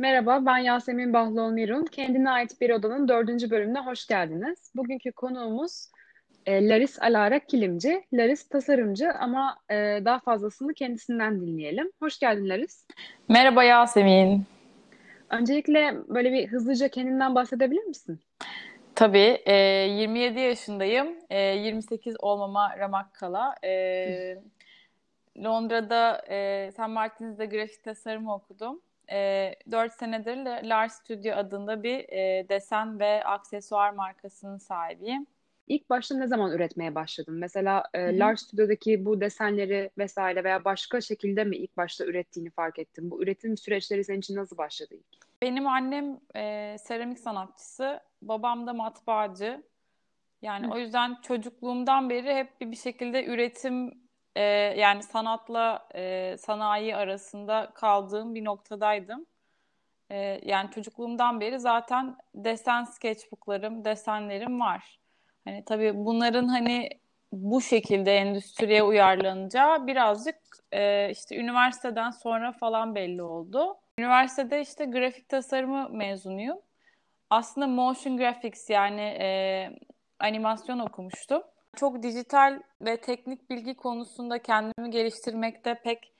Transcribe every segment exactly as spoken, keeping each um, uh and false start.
Merhaba, ben Yasemin Bahloğlu Nirun. Kendine ait bir odanın dördüncü bölümüne hoş geldiniz. Bugünkü konuğumuz e, Laris Alarak Kilimci. Laris tasarımcı ama e, daha fazlasını kendisinden dinleyelim. Hoş geldin Laris. Merhaba Yasemin. Öncelikle böyle bir hızlıca kendinden bahsedebilir misin? Tabii. E, yirmi yedi yaşındayım. E, yirmi sekiz olmama ramak kala. E, Londra'da e, Saint Martin's'de grafik tasarımı okudum. dört senedir Large Studio adında bir desen ve aksesuar markasının sahibiyim. İlk başta ne zaman üretmeye başladın? Mesela Hı-hı. Large Studio'daki bu desenleri vesaire veya başka şekilde mi ilk başta ürettiğini fark ettin? Bu üretim süreçleri senin için nasıl başladı ilk? Benim annem e, seramik sanatçısı, babam da matbaacı. Yani Hı-hı. o yüzden çocukluğumdan beri hep bir şekilde üretim Ee, yani sanatla e, sanayi arasında kaldığım bir noktadaydım. Ee, yani çocukluğumdan beri zaten desen sketchbooklarım, desenlerim var. Hani tabii bunların hani bu şekilde endüstriye uyarlanacağı birazcık e, işte üniversiteden sonra falan belli oldu. Üniversitede işte grafik tasarımı mezunuyum. Aslında motion graphics yani e, animasyon okumuştum. Çok dijital ve teknik bilgi konusunda kendimi geliştirmekte pek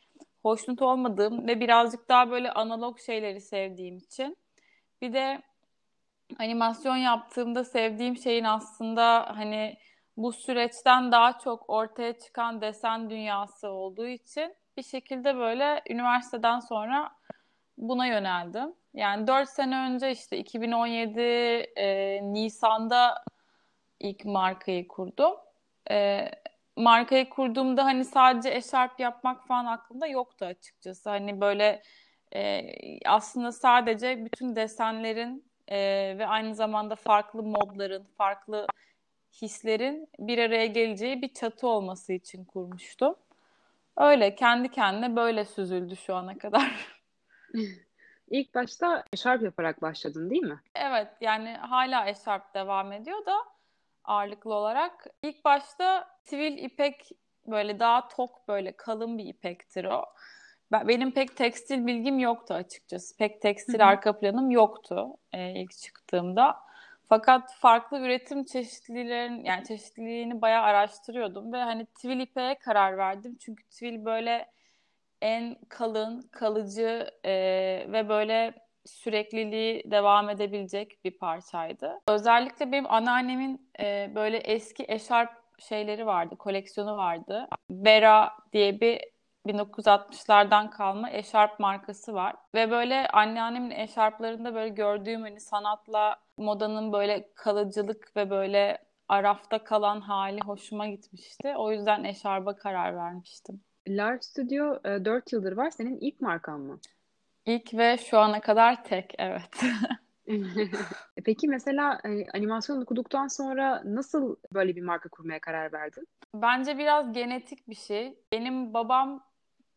hoşnut olmadığım ve birazcık daha böyle analog şeyleri sevdiğim için. Bir de animasyon yaptığımda sevdiğim şeyin aslında hani bu süreçten daha çok ortaya çıkan desen dünyası olduğu için bir şekilde böyle üniversiteden sonra buna yöneldim. Yani dört sene önce işte iki bin on yedi e, Nisan'da İlk markayı kurdum. E, markayı kurduğumda hani sadece eşarp yapmak falan aklımda yoktu açıkçası. Hani böyle e, aslında sadece bütün desenlerin e, ve aynı zamanda farklı modların, farklı hislerin bir araya geleceği bir çatı olması için kurmuştum. Öyle kendi kendine böyle süzüldü şu ana kadar. İlk başta eşarp yaparak başladın değil mi? Evet yani hala eşarp devam ediyor da ağırlıklı olarak. İlk başta sivil ipek böyle daha tok böyle kalın bir ipektir o. Benim pek tekstil bilgim yoktu açıkçası. Pek tekstil Hı-hı. arka planım yoktu e, ilk çıktığımda. Fakat farklı üretim çeşitliliğinin yani çeşitliliğini bayağı araştırıyordum ve hani sivil ipeğe karar verdim. Çünkü sivil böyle en kalın, kalıcı e, ve böyle sürekliliği devam edebilecek bir parçaydı. Özellikle benim anneannemin e, böyle eski eşarp şeyleri vardı, koleksiyonu vardı. Vera diye bir bin dokuz yüz altmışlardan kalma eşarp markası var. Ve böyle anneannemin eşarplarında böyle gördüğüm hani sanatla modanın böyle kalıcılık ve böyle arafta kalan hali hoşuma gitmişti. O yüzden eşarba karar vermiştim. Large Studio e, dört yıldır var. Senin ilk markan mı? İlk ve şu ana kadar tek, evet. Peki mesela animasyon okuduktan sonra nasıl böyle bir marka kurmaya karar verdin? Bence biraz genetik bir şey. Benim babam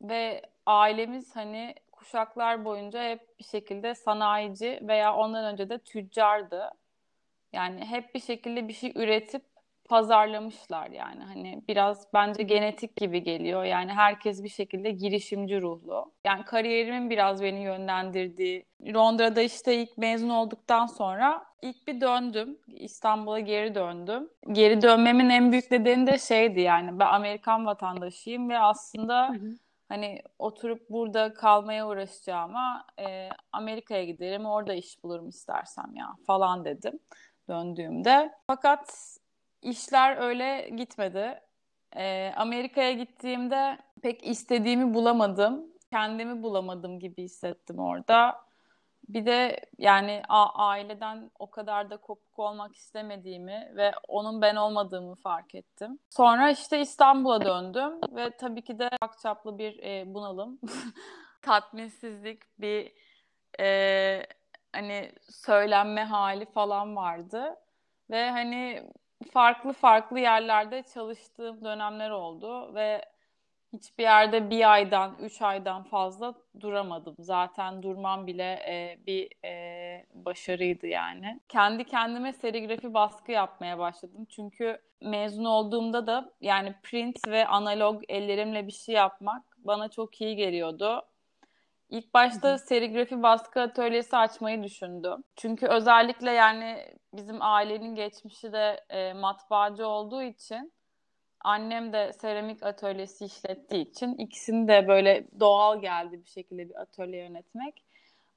ve ailemiz hani kuşaklar boyunca hep bir şekilde sanayici veya ondan önce de tüccardı. Yani hep bir şekilde bir şey üretip pazarlamışlar yani hani biraz bence genetik gibi geliyor yani herkes bir şekilde girişimci ruhlu yani kariyerimin biraz beni yönlendirdiği. Londra'da işte ilk mezun olduktan sonra ilk bir döndüm, İstanbul'a geri döndüm. Geri dönmemin en büyük nedeni de şeydi yani ben Amerikan vatandaşıyım ve aslında hı hı. hani oturup burada kalmaya uğraşacağıma e, Amerika'ya giderim orada iş bulurum istersem ya falan dedim döndüğümde. Fakat İşler öyle gitmedi. Ee, Amerika'ya gittiğimde pek istediğimi bulamadım. Kendimi bulamadım gibi hissettim orada. Bir de yani a- aileden o kadar da kopuk olmak istemediğimi ve onun ben olmadığımı fark ettim. Sonra işte İstanbul'a döndüm ve tabii ki de ufak çaplı bir e, bunalım, tatminsizlik, bir e, hani söylenme hali falan vardı. Ve hani farklı farklı yerlerde çalıştığım dönemler oldu ve hiçbir yerde bir aydan, üç aydan fazla duramadım. Zaten durmam bile e, bir e, başarıydı yani. Kendi kendime serigrafi baskı yapmaya başladım. Çünkü mezun olduğumda da yani print ve analog ellerimle bir şey yapmak bana çok iyi geliyordu. İlk başta serigrafi baskı atölyesi açmayı düşündüm. Çünkü özellikle yani bizim ailenin geçmişi de e, matbaacı olduğu için, annem de seramik atölyesi işlettiği için ikisini de böyle doğal geldi bir şekilde bir atölye yönetmek.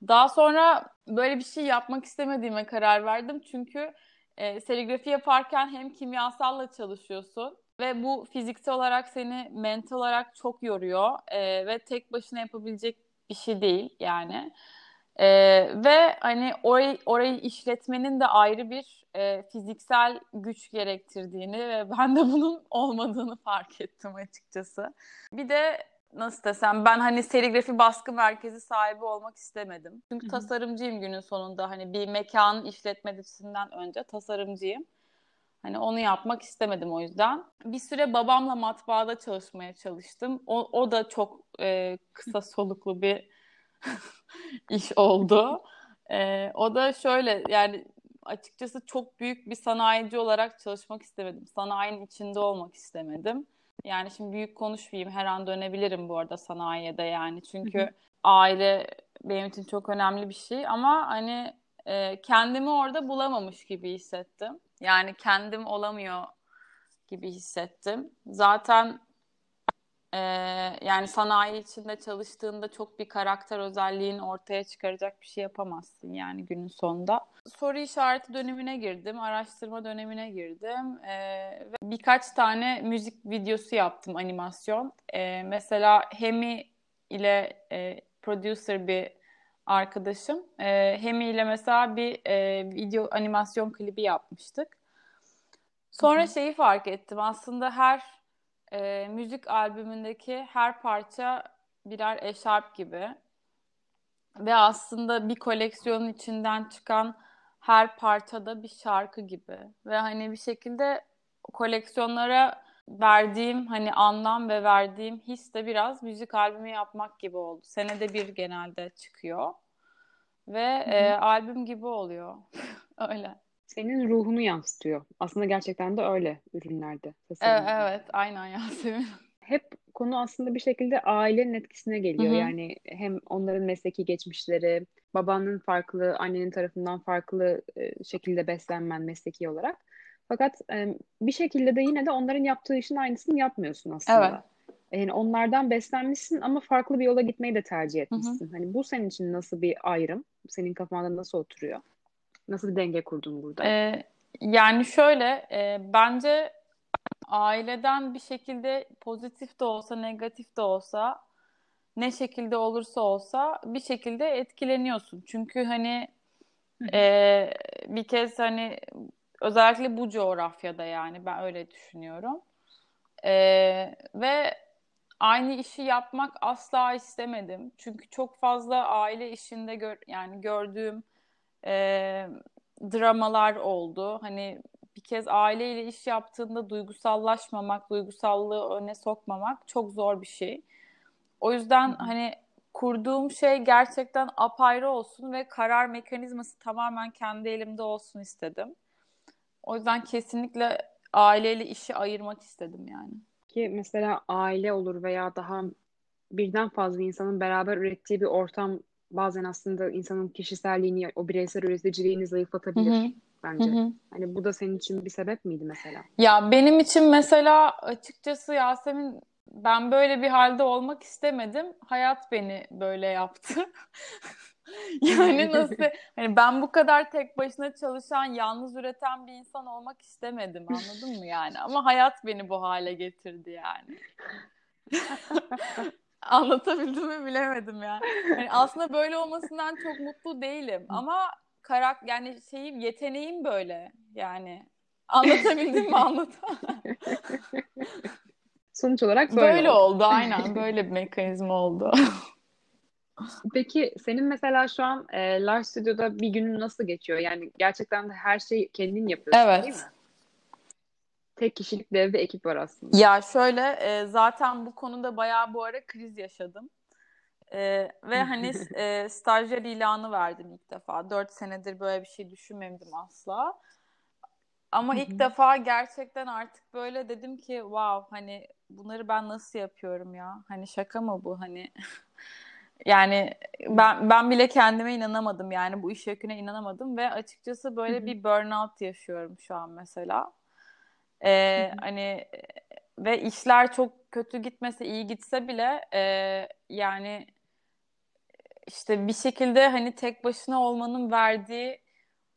Daha sonra böyle bir şey yapmak istemediğime karar verdim. Çünkü e, serigrafi yaparken hem kimyasalla çalışıyorsun ve bu fiziksel olarak seni mental olarak çok yoruyor e, ve tek başına yapabilecek bir şey değil yani. E, ve hani orayı, orayı işletmenin de ayrı bir e, fiziksel güç gerektirdiğini ve ben de bunun olmadığını fark ettim açıkçası. Bir de nasıl desem, ben hani serigrafi baskı merkezi sahibi olmak istemedim. Çünkü Hı-hı. tasarımcıyım günün sonunda. Hani bir mekan işletmecisinden önce tasarımcıyım. Hani onu yapmak istemedim o yüzden. Bir süre babamla matbaada çalışmaya çalıştım. O, o da çok e, kısa soluklu bir iş oldu. E, o da şöyle yani açıkçası çok büyük bir sanayici olarak çalışmak istemedim. Sanayinin içinde olmak istemedim. Yani şimdi büyük konuşmayayım. Her an dönebilirim bu arada sanayiye de yani. Çünkü hı hı. aile benim için çok önemli bir şey. Ama hani e, kendimi orada bulamamış gibi hissettim. Yani kendim olamıyor gibi hissettim. Zaten e, yani sanayi içinde çalıştığında çok bir karakter özelliğini ortaya çıkaracak bir şey yapamazsın yani günün sonunda. Soru işareti dönemine girdim, araştırma dönemine girdim. E, ve birkaç tane müzik videosu yaptım, animasyon. E, mesela Hemi ile e, producer bir arkadaşım. E, Hemi ile mesela bir e, video animasyon klibi yapmıştık. Sonra Hı-hı. şeyi fark ettim. Aslında her e, müzik albümündeki her parça birer eşarp gibi. Ve aslında bir koleksiyonun içinden çıkan her parçada bir şarkı gibi. Ve hani bir şekilde koleksiyonlara verdiğim hani anlam ve verdiğim his de biraz müzik albümü yapmak gibi oldu. Senede bir genelde çıkıyor. Ve e, albüm gibi oluyor. Öyle. Senin ruhunu yansıtıyor. Aslında gerçekten de öyle ürünlerde. Evet, evet, aynen Yasemin. Hep konu aslında bir şekilde ailenin etkisine geliyor. Hı-hı. Yani hem onların mesleki geçmişleri, babanın farklı, annenin tarafından farklı şekilde beslenmen mesleki olarak. Fakat bir şekilde de yine de onların yaptığı işin aynısını yapmıyorsun aslında. Evet. Yani onlardan beslenmişsin ama farklı bir yola gitmeyi de tercih etmişsin. Hı hı. Hani bu senin için nasıl bir ayrım? Senin kafanda nasıl oturuyor? Nasıl bir denge kurdun burada? Ee, yani şöyle, e, bence aileden bir şekilde pozitif de olsa, negatif de olsa, ne şekilde olursa olsa bir şekilde etkileniyorsun. Çünkü hani e, bir kez hani özellikle bu coğrafyada yani ben öyle düşünüyorum. Ee, ve aynı işi yapmak asla istemedim. Çünkü çok fazla aile işinde gör, yani gördüğüm e, dramalar oldu. Hani bir kez aileyle iş yaptığında duygusallaşmamak, duygusallığı öne sokmamak çok zor bir şey. O yüzden hani kurduğum şey gerçekten apayrı olsun ve karar mekanizması tamamen kendi elimde olsun istedim. O yüzden kesinlikle aileyle işi ayırmak istedim yani. Ki mesela aile olur veya daha birden fazla insanın beraber ürettiği bir ortam bazen aslında insanın kişiselliğini, o bireysel üreticiliğini zayıflatabilir Hı-hı. bence. Hı-hı. Hani bu da senin için bir sebep miydi mesela? Ya benim için mesela açıkçası Yasemin, ben böyle bir halde olmak istemedim. Hayat beni böyle yaptı. Yani nasıl, hani ben bu kadar tek başına çalışan, yalnız üreten bir insan olmak istemedim, anladın mı yani? Ama hayat beni bu hale getirdi yani. Anlatabildim mi bilemedim ya. Yani aslında böyle olmasından çok mutlu değilim ama karakter yani şeyim, yeteneğim böyle yani. Anlatabildim mi anlatamam. Sonuç olarak böyle, böyle oldu. oldu aynen, böyle bir mekanizma oldu. Peki senin mesela şu an e, Large Studio'da bir günün nasıl geçiyor? Yani gerçekten de her şeyi kendin yapıyorsun evet. değil mi? Tek kişilik dev bir ekip var aslında. Ya şöyle e, zaten bu konuda bayağı bu ara kriz yaşadım. E, ve hani e, stajyer ilanı verdim ilk defa. Dört senedir böyle bir şey düşünmemiştim asla. Ama ilk defa gerçekten artık böyle dedim ki wow, hani bunları ben nasıl yapıyorum ya? Hani şaka mı bu hani? Yani ben ben bile kendime inanamadım, yani bu iş yüküne inanamadım ve açıkçası böyle Hı-hı. bir burnout yaşıyorum şu an mesela. Ee, hani ve işler çok kötü gitmese, iyi gitse bile e, yani işte bir şekilde hani tek başına olmanın verdiği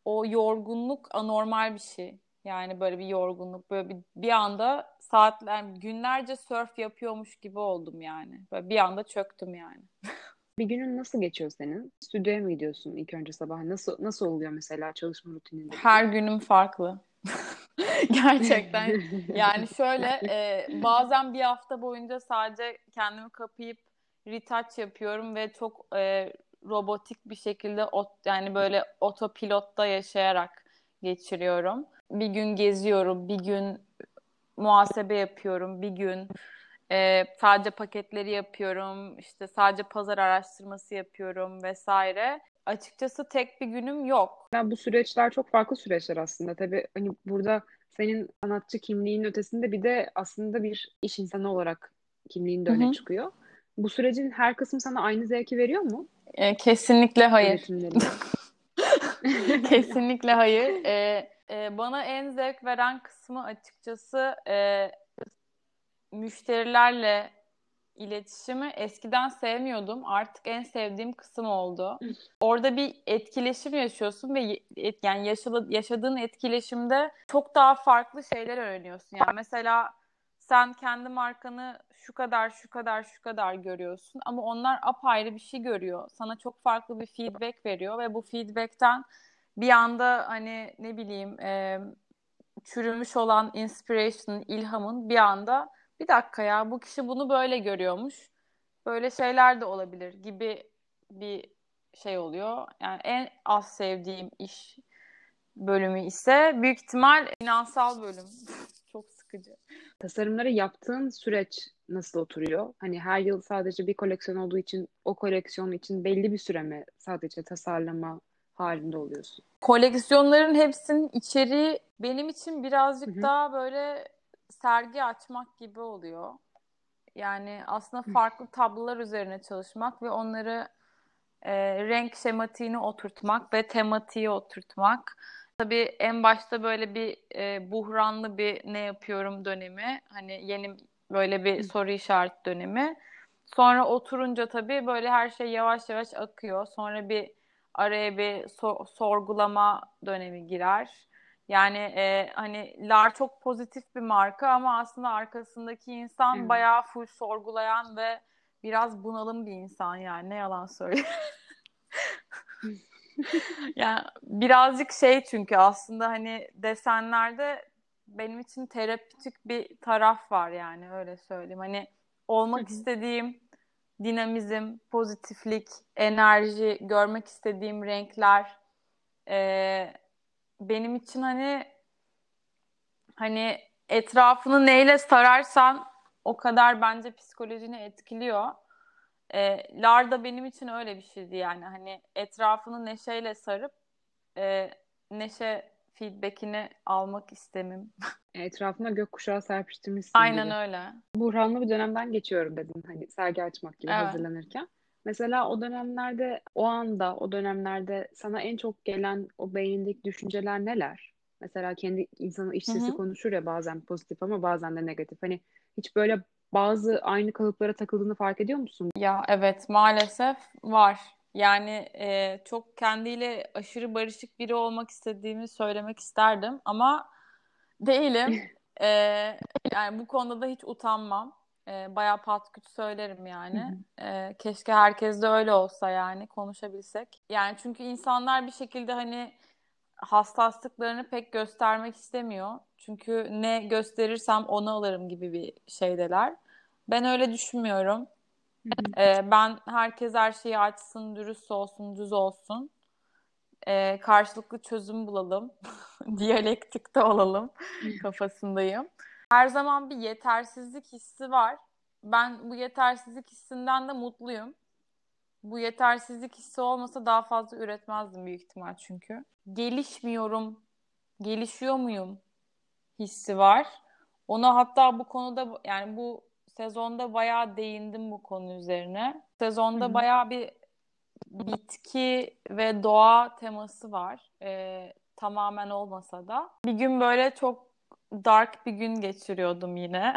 o yorgunluk anormal bir şey. Yani böyle bir yorgunluk, böyle bir, bir anda saatler, günlerce surf yapıyormuş gibi oldum yani. Böyle bir anda çöktüm yani. Bir günün nasıl geçiyor senin? Stüdyoya mı gidiyorsun ilk önce sabah? Nasıl nasıl oluyor mesela çalışma rutininde? Her günüm farklı. Gerçekten. Yani şöyle e, bazen bir hafta boyunca sadece kendimi kapayıp retouch yapıyorum ve çok e, robotik bir şekilde ot, yani böyle otopilotta yaşayarak geçiriyorum. Bir gün geziyorum, bir gün muhasebe yapıyorum, bir gün e, sadece paketleri yapıyorum, işte sadece pazar araştırması yapıyorum vesaire. Açıkçası tek bir günüm yok. Ya bu süreçler çok farklı süreçler aslında. Tabii hani burada senin sanatçı kimliğinin ötesinde bir de aslında bir iş insanı olarak kimliğin de Hı-hı. öne çıkıyor. Bu sürecin her kısmı sana aynı zevki veriyor mu? E, kesinlikle hayır. Kesinlikle hayır. E, e, bana en zevk veren kısmı açıkçası e, müşterilerle iletişimi eskiden sevmiyordum. Artık en sevdiğim kısım oldu. Orada bir etkileşim yaşıyorsun ve et, yani yaşadı, yaşadığın etkileşimde çok daha farklı şeyler öğreniyorsun. Yani mesela sen kendi markanı şu kadar, şu kadar, şu kadar görüyorsun. Ama onlar apayrı bir şey görüyor. Sana çok farklı bir feedback veriyor ve bu feedbackten bir anda hani ne bileyim e, çürümüş olan inspiration, ilhamın bir anda bir dakika ya bu kişi bunu böyle görüyormuş. Böyle şeyler de olabilir gibi bir şey oluyor. Yani en az sevdiğim iş bölümü ise büyük ihtimal finansal bölüm. Çok sıkıcı. Tasarımları yaptığın süreç nasıl oturuyor? Hani her yıl sadece bir koleksiyon olduğu için o koleksiyon için belli bir süre mi sadece tasarlama halinde oluyorsun? Koleksiyonların hepsinin içeriği benim için birazcık Hı-hı. daha böyle sergi açmak gibi oluyor. Yani aslında farklı tablolar üzerine çalışmak ve onları e, renk şematiğini oturtmak ve tematiği oturtmak. Tabii en başta böyle bir e, buhranlı bir ne yapıyorum dönemi. Hani yeni böyle bir soru işaret dönemi. Sonra oturunca tabii böyle her şey yavaş yavaş akıyor. Sonra bir araya bir so- sorgulama dönemi girer. Yani e, hani Lar çok pozitif bir marka ama aslında arkasındaki insan evet. bayağı full sorgulayan ve biraz bunalım bir insan, yani ne yalan söyleyeyim. Yani birazcık şey, çünkü aslında hani desenlerde benim için terapötik bir taraf var, yani öyle söyleyeyim. Hani olmak istediğim dinamizm, pozitiflik, enerji, görmek istediğim renkler eee benim için hani hani etrafını neyle sararsan o kadar bence psikolojini etkiliyor. E, Lar da benim için öyle bir şeydi yani. Hani etrafını neşeyle sarıp e, neşe feedback'ini almak istemim. Etrafına gökkuşağı serpiştirmişsin. Aynen gibi. Öyle. Buhranlı bir dönemden geçiyorum dedin. Hani sergi açmak gibi evet. hazırlanırken. Mesela o dönemlerde, o anda, o dönemlerde sana en çok gelen o beynindeki düşünceler neler? Mesela kendi insanın iç sesi Hı-hı. konuşur ya, bazen pozitif ama bazen de negatif. Hani hiç böyle bazı aynı kalıplara takıldığını fark ediyor musun? Ya evet, maalesef var. Yani e, çok kendiyle aşırı barışık biri olmak istediğimi söylemek isterdim ama değilim. e, yani bu konuda da hiç utanmam. Bayağı patküt söylerim yani. Hı hı. Keşke herkes de öyle olsa, yani konuşabilsek. Yani çünkü insanlar bir şekilde hani hassaslıklarını pek göstermek istemiyor. Çünkü ne gösterirsem onu alırım gibi bir şeydeler. Ben öyle düşünmüyorum. Hı hı. Ben herkes her şeyi açsın, dürüst olsun, düz olsun. Karşılıklı çözüm bulalım. Diyalektikte olalım kafasındayım. Her zaman bir yetersizlik hissi var. Ben bu yetersizlik hissinden de mutluyum. Bu yetersizlik hissi olmasa daha fazla üretmezdim büyük ihtimal çünkü. Gelişmiyorum, gelişiyor muyum hissi var. Ona hatta bu konuda, yani bu sezonda bayağı değindim bu konu üzerine. Sezonda Hı-hı. bayağı bir bitki ve doğa teması var. Ee, tamamen olmasa da. Bir gün böyle çok dark bir gün geçiriyordum yine.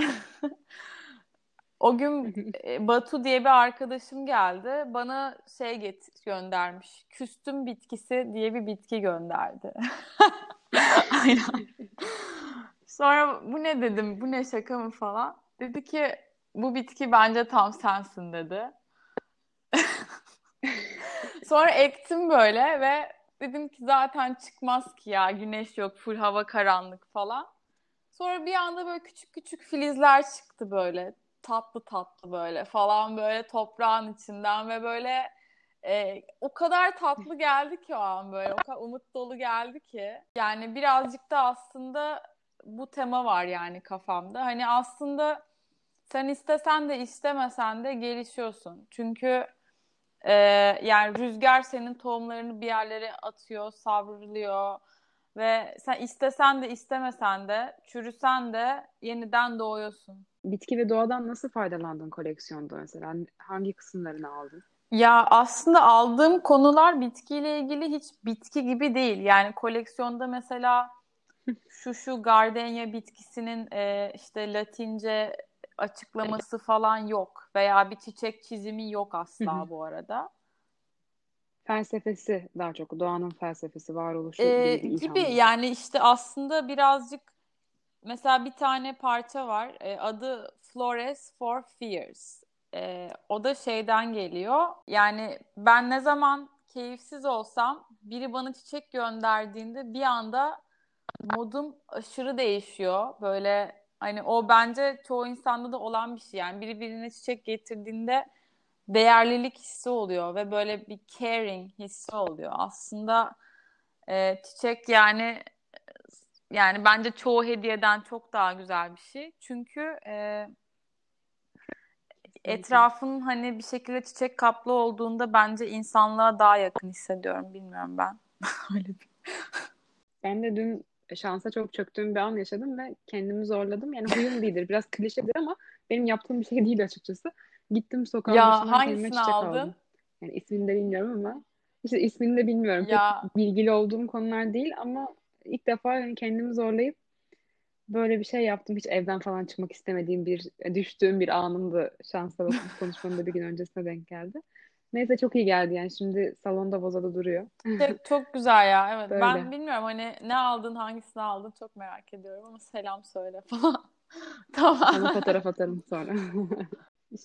O gün Batu diye bir arkadaşım geldi. Bana şey get- göndermiş. Küstüm bitkisi diye bir bitki gönderdi. Aynen. Sonra bu ne dedim? Bu ne, şaka mı falan? Dedi ki bu bitki bence tam sensin dedi. Sonra ektim böyle ve dedim ki zaten çıkmaz ki ya. Güneş yok, full hava karanlık falan. Sonra bir anda böyle küçük küçük filizler çıktı böyle. Tatlı tatlı böyle falan böyle toprağın içinden ve böyle e, o kadar tatlı geldi ki o an böyle. O kadar umut dolu geldi ki. Yani birazcık da aslında bu tema var yani kafamda. Hani aslında sen istesen de istemesen de gelişiyorsun. Çünkü e, yani rüzgar senin tohumlarını bir yerlere atıyor, savruluyor ve sen istesen de istemesen de çürüsen de yeniden doğuyorsun. Bitki ve doğadan nasıl faydalandın koleksiyonda mesela? Hangi kısımlarını aldın? Ya aslında aldığım konular bitkiyle ilgili hiç bitki gibi değil. Yani koleksiyonda mesela şu şu gardenya bitkisinin e, işte Latince açıklaması falan yok. Veya bir çiçek çizimi yok asla bu arada. Felsefesi daha çok. Doğanın felsefesi, varoluşu e, gibi. gibi yani işte aslında birazcık mesela bir tane parça var. Adı Flores for Fears. O da şeyden geliyor. Yani ben ne zaman keyifsiz olsam biri bana çiçek gönderdiğinde bir anda modum aşırı değişiyor. Böyle hani o bence çoğu insanda da olan bir şey. Yani biri birine çiçek getirdiğinde değerlilik hissi oluyor ve böyle bir caring hissi oluyor. Aslında çiçek yani... Yani bence çoğu hediyeden çok daha güzel bir şey. Çünkü e, etrafın hani bir şekilde çiçek kaplı olduğunda bence insanlığa daha yakın hissediyorum. Bilmiyorum ben. Öyle bir... Ben de dün şansa çok çöktüğüm bir an yaşadım ve kendimi zorladım. Yani huyum değildir. Biraz klişedir ama benim yaptığım bir şey değil açıkçası. Gittim sokağın başından kendime çiçek aldın? aldım. Yani ismini de bilmiyorum ama. İşte ismini de bilmiyorum. Ya... Pek bilgili olduğum konular değil ama İlk defa kendimi zorlayıp böyle bir şey yaptım. Hiç evden falan çıkmak istemediğim bir, düştüğüm bir anımdı. Şansla bakın konuşmanın da bir gün öncesine denk geldi. Neyse çok iyi geldi yani. Şimdi salonda bozada duruyor. Çok, çok güzel ya. Evet. Böyle. Ben bilmiyorum hani ne aldın, hangisini aldın çok merak ediyorum ama selam söyle falan. Tamam. Onu fotoğraf atarım sonra.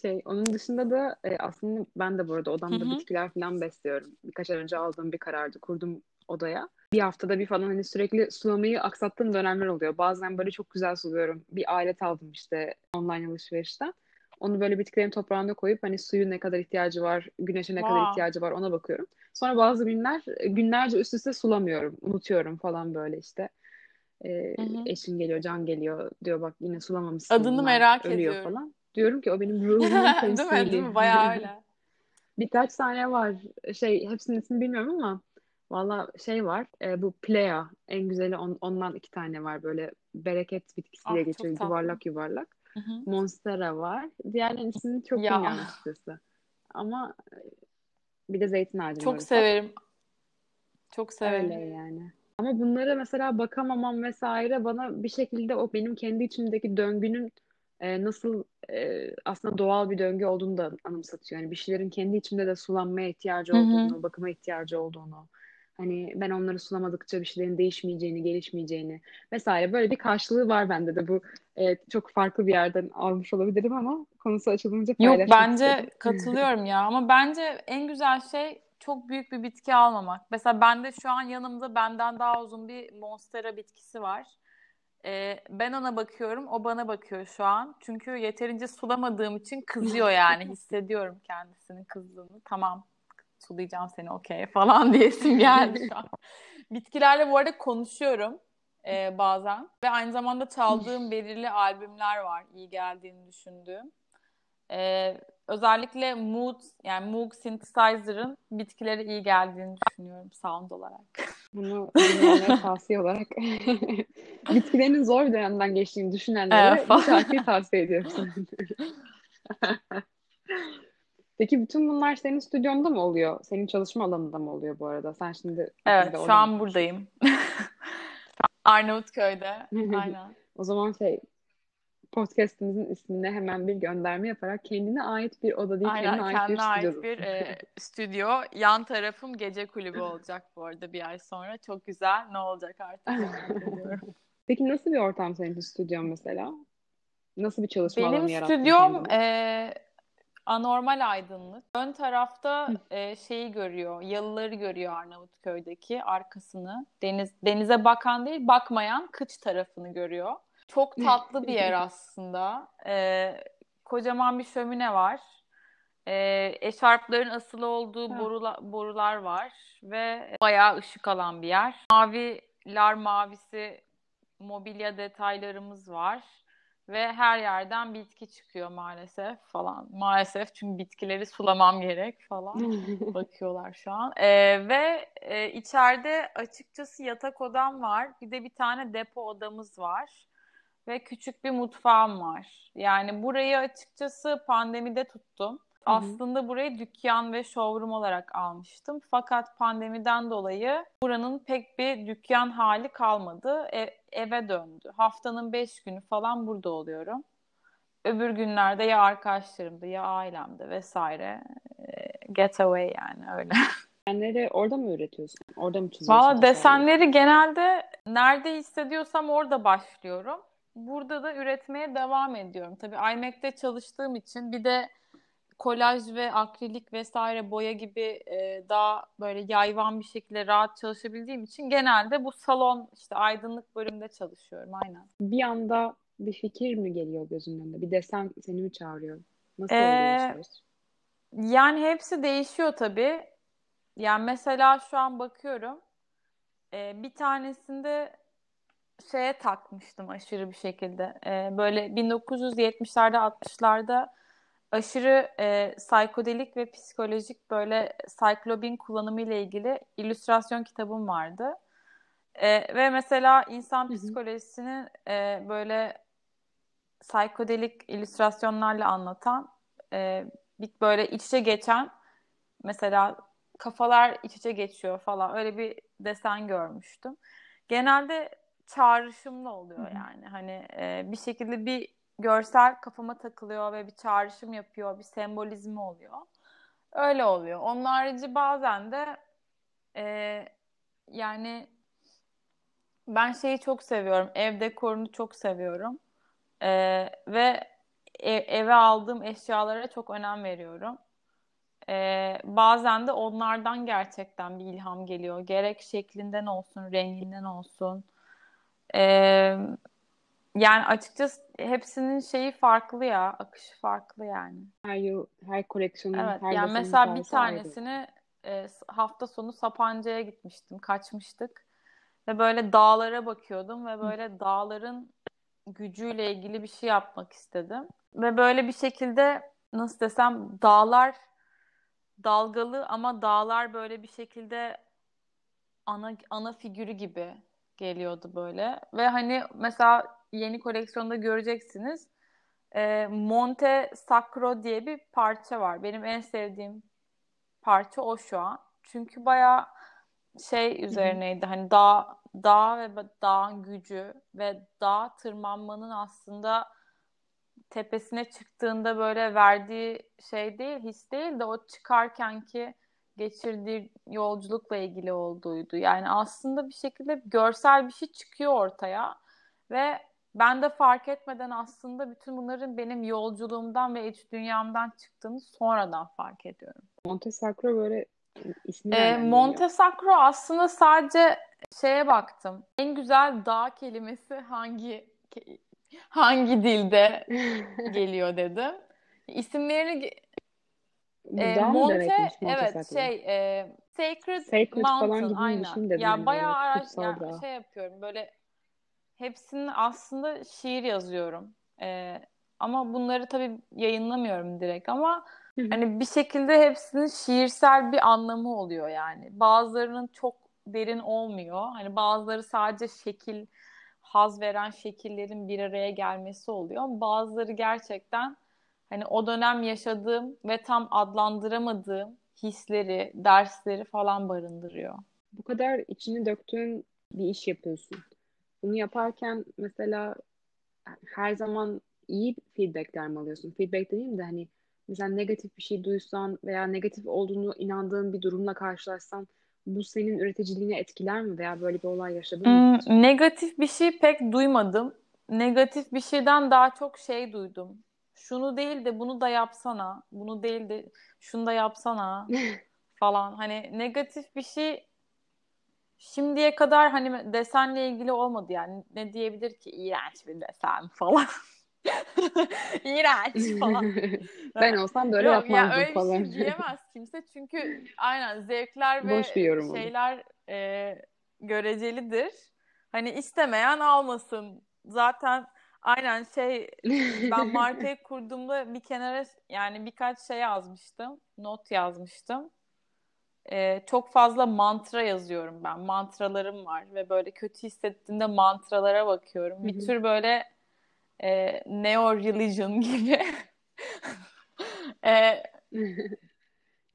Şey, onun dışında da e, aslında ben de bu arada odamda Hı-hı. bitkiler falan besliyorum. Birkaç ay önce aldığım bir karardı. Kurdum odaya. Bir haftada bir falan hani sürekli sulamayı aksattığım dönemler oluyor. Bazen böyle çok güzel suluyorum. Bir alet aldım işte online alışverişten. Onu böyle bitkilerin toprağına koyup hani suyu ne kadar ihtiyacı var, güneşe ne wow. kadar ihtiyacı var ona bakıyorum. Sonra bazı günler günlerce üst üste sulamıyorum. Unutuyorum falan böyle işte. Ee, eşim geliyor, Can geliyor. Diyor bak yine sulamamışsın. Adını merak ediyorum. Falan. Diyorum ki o benim ruhumun temsili. Değil mi? Değil mi? Bayağı öyle. Birkaç tane var. Şey hepsinin ismini bilmiyorum ama valla şey var, e, bu Plea en güzeli on, ondan iki tane var böyle bereket bitkisiyle ah, geçiyor yuvarlak yuvarlak. Hı hı. Monstera var. Diğerlerinin ismini çok bilmiyorum açıkçası. Ama bir de zeytin ağacı. Çok orası. severim. Çok severim. Öyle yani. Ama bunlara mesela bakamamam vesaire bana bir şekilde o benim kendi içimdeki döngünün e, nasıl e, aslında doğal bir döngü olduğunu da anımsatıyor. Yani bir şeylerin kendi içimde de sulanmaya ihtiyacı olduğunu, hı hı. bakıma ihtiyacı olduğunu. Hani ben onları sulamadıkça bir şeylerin değişmeyeceğini, gelişmeyeceğini vesaire. Böyle bir karşılığı var bende de. Bu e, çok farklı bir yerden almış olabilirim ama konusu açılınca paylaşmak Yok bence istedim. Katılıyorum ya. Ama bence en güzel şey çok büyük bir bitki almamak. Mesela bende şu an yanımda benden daha uzun bir Monstera bitkisi var. E, ben ona bakıyorum, o bana bakıyor şu an. Çünkü yeterince sulamadığım için kızıyor yani. Hissediyorum kendisinin kızdığını. Tamam. Sulayacağım seni okey falan diyesim geldi şu an. Bitkilerle bu arada konuşuyorum e, bazen. Ve aynı zamanda çaldığım belirli albümler var. İyi geldiğini düşündüğüm. E, özellikle Moog, yani Moog Synthesizer'ın bitkilere iyi geldiğini düşünüyorum sound olarak. Bunu dinlemeye tavsiye olarak. Bitkilerin zor bir dönemden geçtiğini düşünenlere bu şarkıyı tavsiye ediyorum. Peki bütün bunlar senin stüdyonda mı oluyor? Senin çalışma alanında mı oluyor bu arada? Sen şimdi... Evet, şu an mı? Buradayım. Arnavutköy'de. Aynen. O zaman şey, podcastimizin ismine hemen bir gönderme yaparak kendine ait bir oda değil, aynen, kendine ait kendine bir stüdyo. Ait bir e, stüdyo. Yan tarafım gece kulübü olacak bu arada bir ay sonra. Çok güzel. Ne olacak artık? Peki nasıl bir ortam senin stüdyon mesela? Nasıl bir çalışma benim alanı yarattın? Benim stüdyom e, anormal aydınlık. Ön tarafta e, şeyi görüyor, yalıları görüyor Arnavutköy'deki, arkasını. deniz Denize bakan değil, bakmayan kıç tarafını görüyor. Çok tatlı bir yer aslında. E, kocaman bir şömine var. E, eşarpların asılı olduğu borula, borular var. Ve bayağı ışık alan bir yer. Maviler mavisi mobilya detaylarımız var. Ve her yerden bitki çıkıyor maalesef falan. Maalesef çünkü bitkileri sulamam gerek falan. Bakıyorlar şu an. Ee, ve e, içeride açıkçası yatak odam var. Bir de bir tane depo odamız var. Ve küçük bir mutfağım var. Yani burayı açıkçası pandemide tuttum. Aslında burayı dükkan ve showroom olarak almıştım. Fakat pandemiden dolayı buranın pek bir dükkan hali kalmadı. E, eve döndü. Haftanın beş günü falan burada oluyorum. Öbür günlerde ya arkadaşlarımda ya ailemde vesaire. E, getaway yani öyle. Desenleri orada mı üretiyorsun? Orada mı çiziyorsun? Valla desenleri yani? Genelde nerede hissediyorsam orada başlıyorum. Burada da üretmeye devam ediyorum. Tabii iMac'te çalıştığım için bir de kolaj ve akrilik vesaire boya gibi e, daha böyle yayvan bir şekilde rahat çalışabildiğim için genelde bu salon işte aydınlık bölümde çalışıyorum aynen. Bir anda bir fikir mi geliyor gözünün önünde? Bir desen seni mi çağırıyor? Nasıl ee, oluyorsunuz? Yani hepsi değişiyor tabii. Yani mesela şu an bakıyorum e, bir tanesinde şeye takmıştım aşırı bir şekilde. E, böyle bin dokuz yüz yetmişlerde altmışlarda aşırı e, psikodelik ve psikolojik böyle psilobin kullanımı ile ilgili illüstrasyon kitabım vardı. E, ve mesela insan psikolojisini e, böyle psikodelik illüstrasyonlarla anlatan e, böyle iç içe geçen mesela kafalar iç içe geçiyor falan öyle bir desen görmüştüm. Genelde çağrışımlı oluyor yani. Hani e, bir şekilde bir görsel kafama takılıyor ve bir çağrışım yapıyor, bir sembolizmi oluyor. Öyle oluyor. Onun harici bazen de e, yani ben şeyi çok seviyorum. Ev dekorunu çok seviyorum. E, ve ev, eve aldığım eşyalara çok önem veriyorum. E, bazen de onlardan gerçekten bir ilham geliyor. Gerek şeklinden olsun, renginden olsun. Eee Yani açıkçası hepsinin şeyi farklı ya, akışı farklı yani. Her yıl, her koleksiyonun, evet, her yani mesela bir tanesini e, hafta sonu Sapanca'ya gitmiştim, kaçmıştık. Ve böyle dağlara bakıyordum ve böyle Hı. dağların gücüyle ilgili bir şey yapmak istedim. Ve böyle bir şekilde nasıl desem dağlar dalgalı ama dağlar böyle bir şekilde ana ana figürü gibi geliyordu böyle. Ve hani mesela yeni koleksiyonda göreceksiniz. E, Monte Sacro diye bir parça var. Benim en sevdiğim parça o şu an. Çünkü bayağı şey üzerineydi. Hani dağ, dağ ve dağın gücü ve dağ tırmanmanın aslında tepesine çıktığında böyle verdiği şey değil, his değil de o çıkarkenki geçirdiği yolculukla ilgili olduğuydu. Yani aslında bir şekilde görsel bir şey çıkıyor ortaya ve ben de fark etmeden aslında bütün bunların benim yolculuğumdan ve iç dünyamdan çıktığını sonradan fark ediyorum. Monte Sacro böyle ismi e, Monte Sacro aslında sadece şeye baktım. En güzel dağ kelimesi hangi hangi dilde geliyor dedim. İsimlerini e, Monte evet Sacro. şey e, Sacred, Sacred Mountain aynen. Ya bayağı araştırma yani şey yapıyorum böyle. Hepsinin aslında şiir yazıyorum. Ee, ama bunları tabii yayınlamıyorum direkt ama hani bir şekilde hepsinin şiirsel bir anlamı oluyor yani. Bazılarının çok derin olmuyor. Hani bazıları sadece şekil, haz veren şekillerin bir araya gelmesi oluyor. Bazıları gerçekten hani o dönem yaşadığım ve tam adlandıramadığım hisleri, dersleri falan barındırıyor. Bu kadar içini döktüğün bir iş yapıyorsun. Bunu yaparken mesela her zaman iyi feedbackler mi alıyorsun? Feedback dediğim de hani mesela negatif bir şey duysan veya negatif olduğunu inandığın bir durumla karşılaşsan bu senin üreticiliğini etkiler mi? Veya böyle bir olay yaşadın mı? Hmm, negatif bir şey pek duymadım. Negatif bir şeyden daha çok şey duydum. Şunu değil de bunu da yapsana. Bunu değil de şunu da yapsana falan. Hani negatif bir şey şimdiye kadar hani desenle ilgili olmadı yani. Ne diyebilir ki? İğrenç bir desen falan. İğrenç falan. Ben olsam böyle yok, yapmazdım ya falan. Öyle bir şey diyemez kimse çünkü aynen zevkler ve şeyler e, görecelidir. Hani istemeyen almasın. Zaten aynen şey ben markayı kurduğumda bir kenara yani birkaç şey yazmıştım. Not yazmıştım. Ee, çok fazla mantra yazıyorum ben. Mantralarım var ve böyle kötü hissettiğimde mantralara bakıyorum. Hı-hı. Bir tür böyle e, neo-religion gibi. e,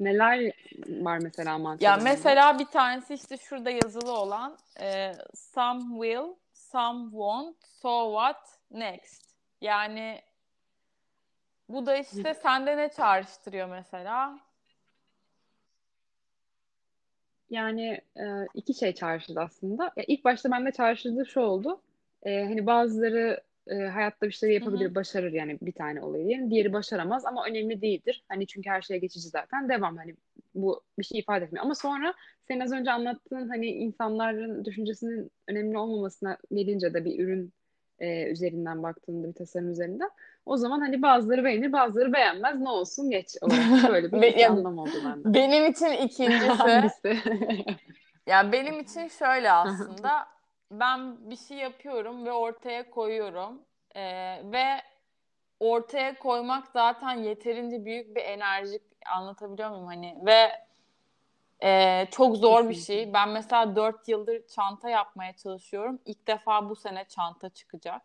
Neler var mesela mantralarında? Ya mesela bir tanesi işte şurada yazılı olan e, some will, some won't, so what, next. Yani bu da işte sende ne çağrıştırıyor mesela? Yani iki şey çağrıştırdı aslında. Ya ilk başta bende çağrıştırdığı şu oldu. Ee, hani bazıları e, hayatta bir şeyleri yapabilir, hı-hı, başarır yani bir tane olayı diyelim. Diğeri başaramaz ama önemli değildir. Hani çünkü her şeye geçici zaten. Devam hani bu bir şey ifade etmiyor. Ama sonra senin az önce anlattığın hani insanların düşüncesinin önemli olmamasına gelince de bir ürün e, üzerinden baktığında bir tasarım üzerinden o zaman hani bazıları beğenir bazıları beğenmez ne olsun geç olarak böyle bir benim, anlam oldu bende. Benim için ikincisi yani benim için şöyle aslında ben bir şey yapıyorum ve ortaya koyuyorum ee, ve ortaya koymak zaten yeterince büyük bir enerji anlatabiliyor muyum hani ve Ee, çok zor bir şey. Ben mesela dört yıldır çanta yapmaya çalışıyorum. İlk defa bu sene çanta çıkacak.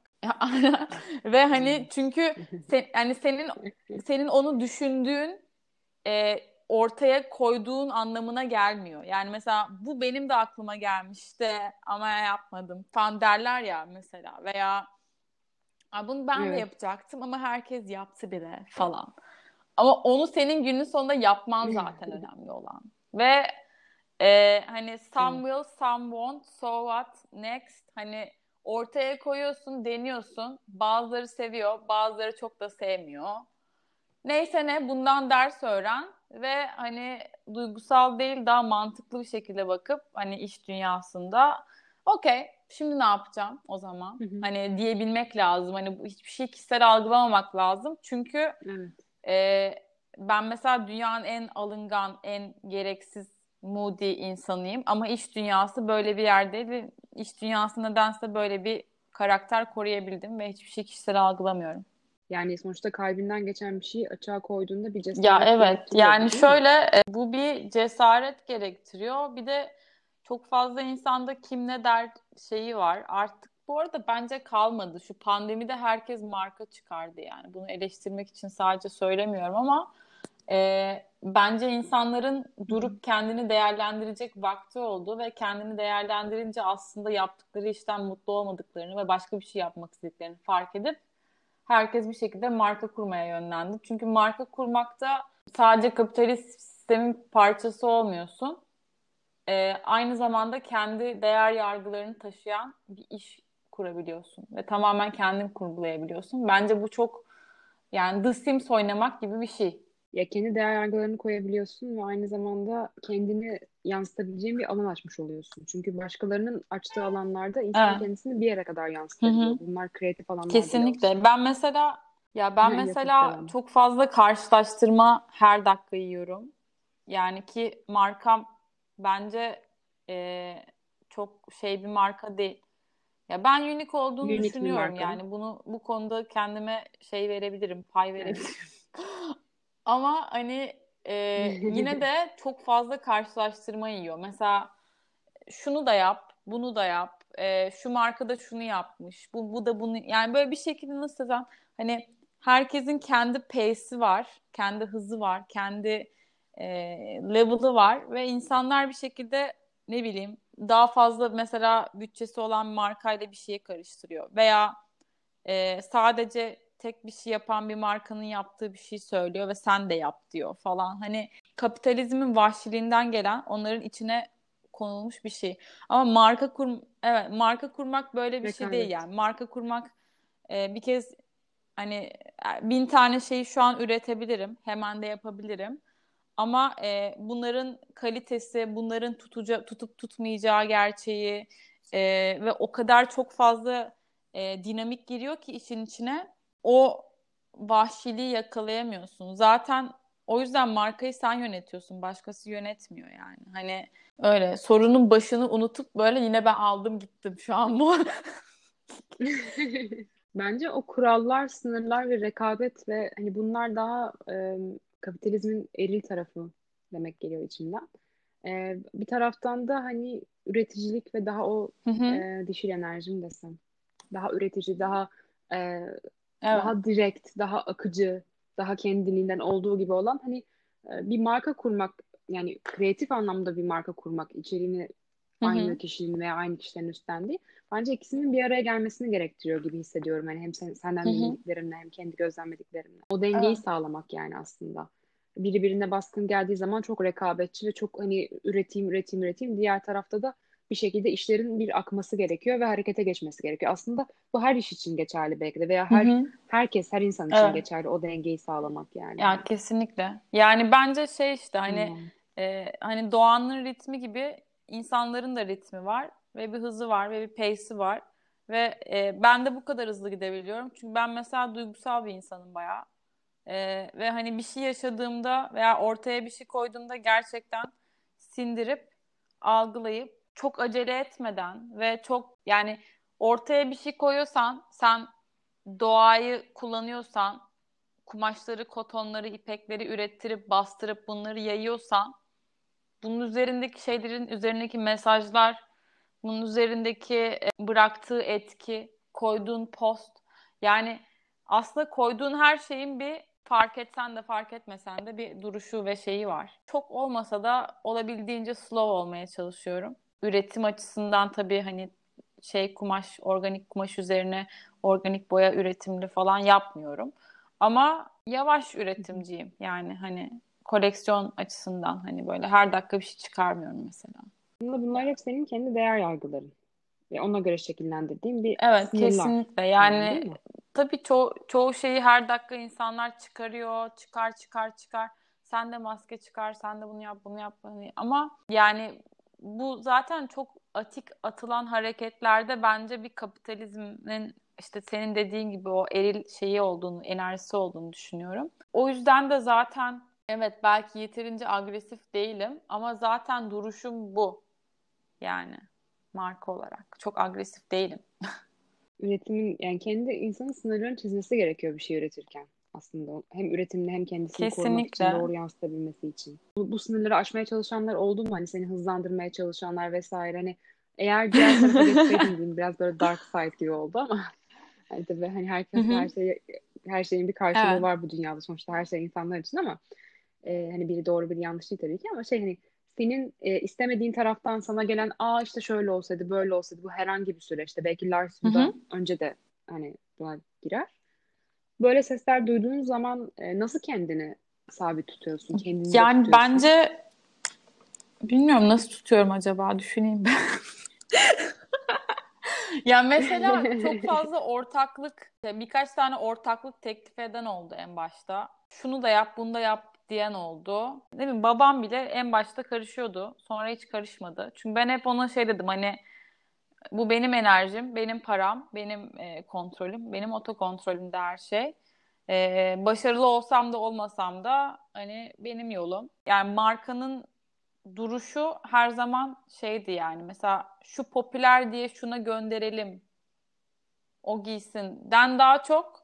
Ve hani çünkü sen, yani senin senin onu düşündüğün e, ortaya koyduğun anlamına gelmiyor. Yani mesela bu benim de aklıma gelmiş de ama yapmadım falan derler ya mesela veya bunu ben evet. de yapacaktım ama herkes yaptı bile falan. Ama onu senin günün sonunda yapman zaten önemli olan. Ve e, hani some will, some won't, so what, next. Hani ortaya koyuyorsun, deniyorsun. Bazıları seviyor, bazıları çok da sevmiyor. Neyse ne bundan ders öğren ve hani duygusal değil daha mantıklı bir şekilde bakıp hani iş dünyasında okey şimdi ne yapacağım o zaman? Hı hı. Hani diyebilmek lazım. Hani hiçbir şey kişisel algılamamak lazım. Çünkü evet. e, ben mesela dünyanın en alıngan, en gereksiz, moody insanıyım. Ama iş dünyası böyle bir yerdeydi. İş dünyası nedense böyle bir karakter koruyabildim ve hiçbir şey kişisel algılamıyorum. Yani sonuçta kalbinden geçen bir şeyi açığa koyduğunda bir cesaret ya evet. Yani şöyle bu bir cesaret gerektiriyor. Bir de çok fazla insanda kim ne der şeyi var. Artık bu arada bence kalmadı. Şu pandemide herkes marka çıkardı yani. Bunu eleştirmek için sadece söylemiyorum ama E, bence insanların durup kendini değerlendirecek vakti oldu ve kendini değerlendirince aslında yaptıkları işten mutlu olmadıklarını ve başka bir şey yapmak istediklerini fark edip herkes bir şekilde marka kurmaya yönlendi. Çünkü marka kurmakta sadece kapitalist sistemin parçası olmuyorsun. E, aynı zamanda kendi değer yargılarını taşıyan bir iş kurabiliyorsun ve tamamen kendini kurgulayabiliyorsun. Bence bu çok yani The Sims oynamak gibi bir şey. Ya kendi değer yargılarını koyabiliyorsun ve aynı zamanda kendini yansıtabileceğin bir alan açmış oluyorsun. Çünkü başkalarının açtığı alanlarda insan evet. kendisini bir yere kadar yansıtabiliyor. Hı-hı. Bunlar kreatif alanlar. Kesinlikle. Diyorsun. Ben mesela ya ben yani mesela çok fazla karşılaştırma her dakika yiyorum. Yani ki markam bence e, çok şey bir marka değil. Ya ben unique olduğunu unique düşünüyorum yani. Bunu bu konuda kendime şey verebilirim, pay verebilirim. Evet. Ama hani e, yine de çok fazla karşılaştırma yiyor. Mesela şunu da yap, bunu da yap, e, şu markada şunu yapmış, bu, bu da bunu. Yani böyle bir şekilde nasıl desem hani herkesin kendi pace'i var, kendi hızı var, kendi e, level'ı var ve insanlar bir şekilde ne bileyim daha fazla mesela bütçesi olan bir markayla bir şeye karıştırıyor veya e, sadece tek bir şey yapan bir markanın yaptığı bir şey söylüyor ve sen de yap diyor falan. Hani kapitalizmin vahşiliğinden gelen onların içine konulmuş bir şey. Ama marka kur evet marka kurmak böyle bir şey değil yani. Marka kurmak e, bir kez hani bin tane şeyi şu an üretebilirim. Hemen de yapabilirim. Ama e, bunların kalitesi, bunların tutuca, tutup tutmayacağı gerçeği e, ve o kadar çok fazla e, dinamik giriyor ki işin içine o vahşiliği yakalayamıyorsun. Zaten o yüzden markayı sen yönetiyorsun. Başkası yönetmiyor yani. Hani öyle sorunun başını unutup böyle yine ben aldım gittim şu an bu. Bence o kurallar, sınırlar ve rekabet ve hani bunlar daha e, kapitalizmin eril tarafı demek geliyor içinden. E, bir taraftan da hani üreticilik ve daha o e, dişil enerjim desem. Daha üretici, daha e, evet. daha direkt, daha akıcı, daha kendiliğinden olduğu gibi olan hani e, bir marka kurmak yani kreatif anlamda bir marka kurmak içeriğini aynı Hı-hı. kişinin veya aynı kişilerin üstlendiği. Bence ikisinin bir araya gelmesini gerektiriyor gibi hissediyorum. Yani hem sen, senden bildiklerimle hem kendi gözlemlediklerimle. O dengeyi evet. sağlamak yani aslında. Biri birine baskın geldiği zaman çok rekabetçi ve çok hani üreteyim, üreteyim, üreteyim. Diğer tarafta da bir şekilde işlerin bir akması gerekiyor ve harekete geçmesi gerekiyor. Aslında bu her iş için geçerli belki de veya her Hı-hı. herkes, her insan için evet. geçerli. O dengeyi sağlamak yani. Ya kesinlikle. Yani bence şey işte hani e, hani doğanın ritmi gibi İnsanların da ritmi var ve bir hızı var ve bir pace'i var ve e, ben de bu kadar hızlı gidebiliyorum çünkü ben mesela duygusal bir insanım bayağı e, ve hani bir şey yaşadığımda veya ortaya bir şey koyduğumda gerçekten sindirip algılayıp çok acele etmeden ve çok yani ortaya bir şey koyuyorsan sen doğayı kullanıyorsan kumaşları, kotonları, ipekleri ürettirip bastırıp bunları yayıyorsan bunun üzerindeki şeylerin üzerindeki mesajlar, bunun üzerindeki bıraktığı etki, koyduğun post. Yani aslında koyduğun her şeyin bir fark etsen de fark etmesen de bir duruşu ve şeyi var. Çok olmasa da olabildiğince slow olmaya çalışıyorum. Üretim açısından tabii hani şey kumaş, organik kumaş üzerine organik boya üretimli falan yapmıyorum. Ama yavaş üretimciyim yani hani. Koleksiyon açısından hani böyle her dakika bir şey çıkarmıyorum mesela. Bunlar hep senin kendi değer yargıların. Ve ona göre şekillendirdiğin bir evet, sınırlar. Evet kesinlikle yani tabii ço- çoğu şeyi her dakika insanlar çıkarıyor. Çıkar çıkar çıkar. Sen de maske çıkar, sen de bunu yap bunu yap. Bunu. Ama yani bu zaten çok atik atılan hareketlerde bence bir kapitalizmin işte senin dediğin gibi o eril şeyi olduğunu, enerjisi olduğunu düşünüyorum. O yüzden de zaten evet belki yeterince agresif değilim ama zaten duruşum bu. Yani marka olarak çok agresif değilim. Üretimin yani kendi insanın sınırlarını çizmesi gerekiyor bir şey üretirken aslında. Hem üretimle hem kendisini Kesinlikle. korumak için doğru yansıtabilmesi için. Bu, bu sınırları aşmaya çalışanlar oldu mu? Hani seni hızlandırmaya çalışanlar vesaire. Hani eğer diğer tarafa geçseydin biraz böyle dark side gibi oldu ama yani tabii hani herkes her şey her şeyin bir karşılığı evet. var bu dünyada sonuçta her şey insanlar için ama Ee, hani biri doğru biri yanlış değil tabii ki ama şey hani senin e, istemediğin taraftan sana gelen aa işte şöyle olsaydı böyle olsaydı bu herhangi bir süreçte belki Lars'da önce de hani buna girer. Böyle sesler duyduğun zaman e, nasıl kendini sabit tutuyorsun? Kendini yani tutuyorsun? Bence bilmiyorum nasıl tutuyorum acaba düşüneyim ben. Yani mesela çok fazla ortaklık birkaç tane ortaklık teklif eden oldu en başta. Şunu da yap bunu da yap diyen oldu. Ne bileyim babam bile en başta karışıyordu. Sonra hiç karışmadı. Çünkü ben hep ona şey dedim hani bu benim enerjim, benim param, benim e, kontrolüm, benim otokontrolümde her şey. E, başarılı olsam da olmasam da hani benim yolum. Yani markanın duruşu her zaman şeydi yani mesela şu popüler diye şuna gönderelim. O giysinden daha çok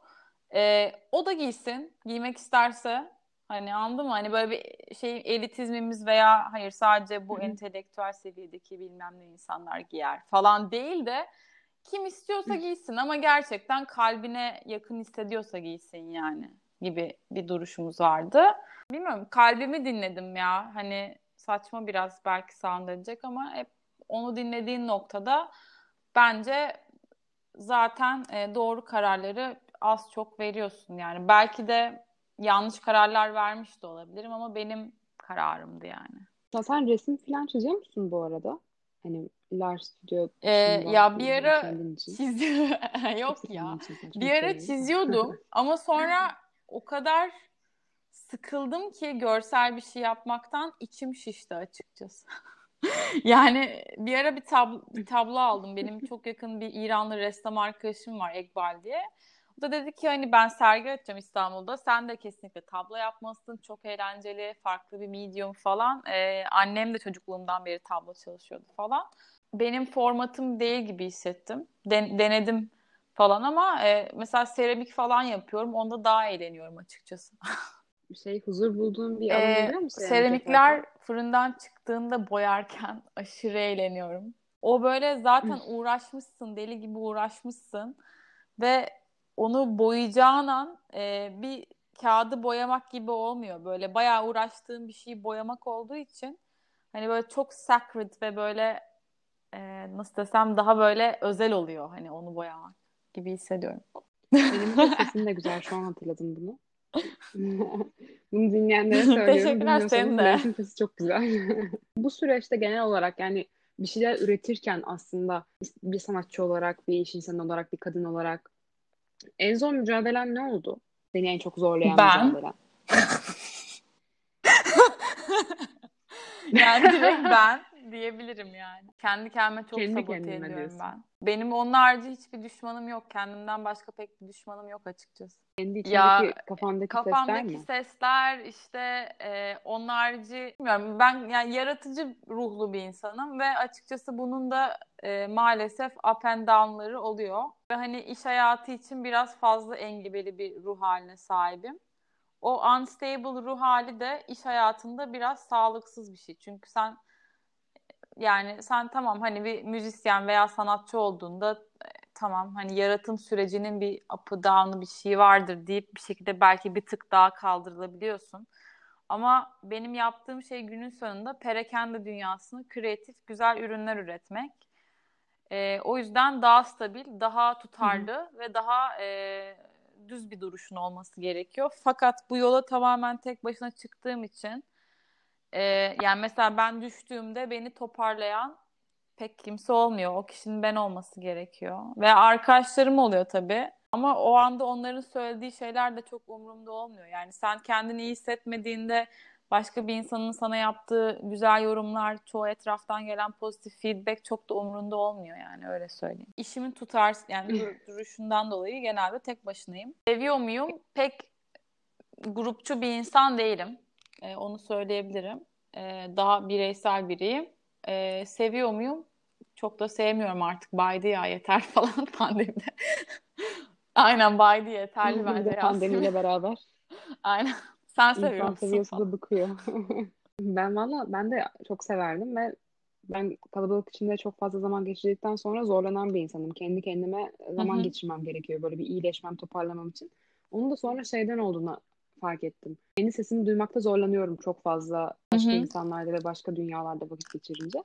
e, o da giysin. Giymek isterse hani anladın mı? Hani böyle bir şey elitizmimiz veya hayır sadece bu Hı-hı. entelektüel seviyedeki bilmem ne insanlar giyer falan değil de Kim istiyorsa giysin ama gerçekten kalbine yakın hissediyorsa giysin yani gibi bir duruşumuz vardı. Bilmiyorum, kalbimi dinledim ya. Hani saçma biraz belki sound edecek ama hep onu dinlediğin noktada bence zaten doğru kararları az çok veriyorsun yani. Belki de yanlış kararlar vermiş de olabilirim ama benim kararımdı yani. Ya sen resim falan çiziyor musun bu arada? Hani Large Studio. Ee, ya bir ara çiziyor. Yok ya. Bir ara çiziyordum ama sonra o kadar sıkıldım ki görsel bir şey yapmaktan içim şişti açıkçası. Yani bir ara bir tablo, bir tablo aldım. Benim çok yakın bir İranlı ressam arkadaşım var, Ekbal diye. O da dedi ki hani ben sergi açacağım İstanbul'da. Sen de kesinlikle tablo yapmalısın. Çok eğlenceli, farklı bir medium falan. Ee, annem de çocukluğumdan beri tablo çalışıyordu falan. Benim formatım değil gibi hissettim. Den- denedim falan ama e, mesela seramik falan yapıyorum. Onda daha eğleniyorum açıkçası. Şey, huzur bulduğum bir alan ee, biliyor musun? Seramikler yani fırından çıktığında boyarken aşırı eğleniyorum. O böyle zaten uğraşmışsın, deli gibi uğraşmışsın ve onu boyayacağın an e, bir kağıdı boyamak gibi olmuyor. Böyle bayağı uğraştığın bir şeyi boyamak olduğu için hani böyle çok sacred ve böyle e, nasıl desem daha böyle özel oluyor. Hani onu boyamak gibi hissediyorum. Benim de sesim de güzel. Şu an hatırladım bunu. Bunu dinleyenlere söylüyorum. Teşekkürler, senin de. Sesim sesi çok güzel. Bu süreçte genel olarak yani bir şeyler üretirken aslında bir sanatçı olarak, bir iş insanı olarak, bir kadın olarak en zor mücadelen ne oldu? Seni en çok zorlayan ben... mücadelen. Yani direkt ben diyebilirim yani. Kendi kendime çok Kendi sabote ediyorum diyorsun. Ben. Benim onun harici hiçbir düşmanım yok. Kendimden başka pek bir düşmanım yok açıkçası. Kendi içindeki ya, kafandaki, kafamdaki sesler mi? Sesler işte e, onun harici bilmiyorum. Ben yani yaratıcı ruhlu bir insanım ve açıkçası bunun da e, maalesef up and down'ları oluyor. Ve hani iş hayatı için biraz fazla engebeli bir ruh haline sahibim. O unstable ruh hali de iş hayatında biraz sağlıksız bir şey. Çünkü sen yani sen tamam hani bir müzisyen veya sanatçı olduğunda tamam hani yaratım sürecinin bir up'ı down'ı bir şey vardır deyip bir şekilde belki bir tık daha kaldırılabiliyorsun. Ama benim yaptığım şey günün sonunda perakende dünyasını kreatif güzel ürünler üretmek. E, o yüzden daha stabil, daha tutarlı Hı-hı. ve daha e, düz bir duruşun olması gerekiyor. Fakat bu yola tamamen tek başına çıktığım için e, yani mesela ben düştüğümde beni toparlayan pek kimse olmuyor. O kişinin ben olması gerekiyor. Ve arkadaşlarım oluyor tabii. Ama o anda onların söylediği şeyler de çok umurumda olmuyor. Yani sen kendini iyi hissetmediğinde başka bir insanın sana yaptığı güzel yorumlar, çoğu etraftan gelen pozitif feedback çok da umurunda olmuyor yani, öyle söyleyeyim. İşimin tutarsız yani duruşundan dolayı genelde tek başınayım. Seviyor muyum? Pek grupçu bir insan değilim. Ee, onu söyleyebilirim. Ee, daha bireysel biriyim. Ee, seviyor muyum? Çok da sevmiyorum artık. Baydı ya yeter falan pandemide. Aynen baydı yeterli bence. Pandemiyle beraber. Aynen. Sen seviyor musun? İnsan seviyorsa da bıkıyor. ben valla ben de çok severdim ve ben kalabalık içinde çok fazla zaman geçirdikten sonra zorlanan bir insanım. Kendi kendime zaman Hı-hı. geçirmem gerekiyor böyle bir iyileşmem, toparlamam için. Onu da sonra şeyden olduğunu fark ettim. Kendi sesimi duymakta zorlanıyorum çok fazla başka Hı-hı. insanlarda ve başka dünyalarda vakit geçirince.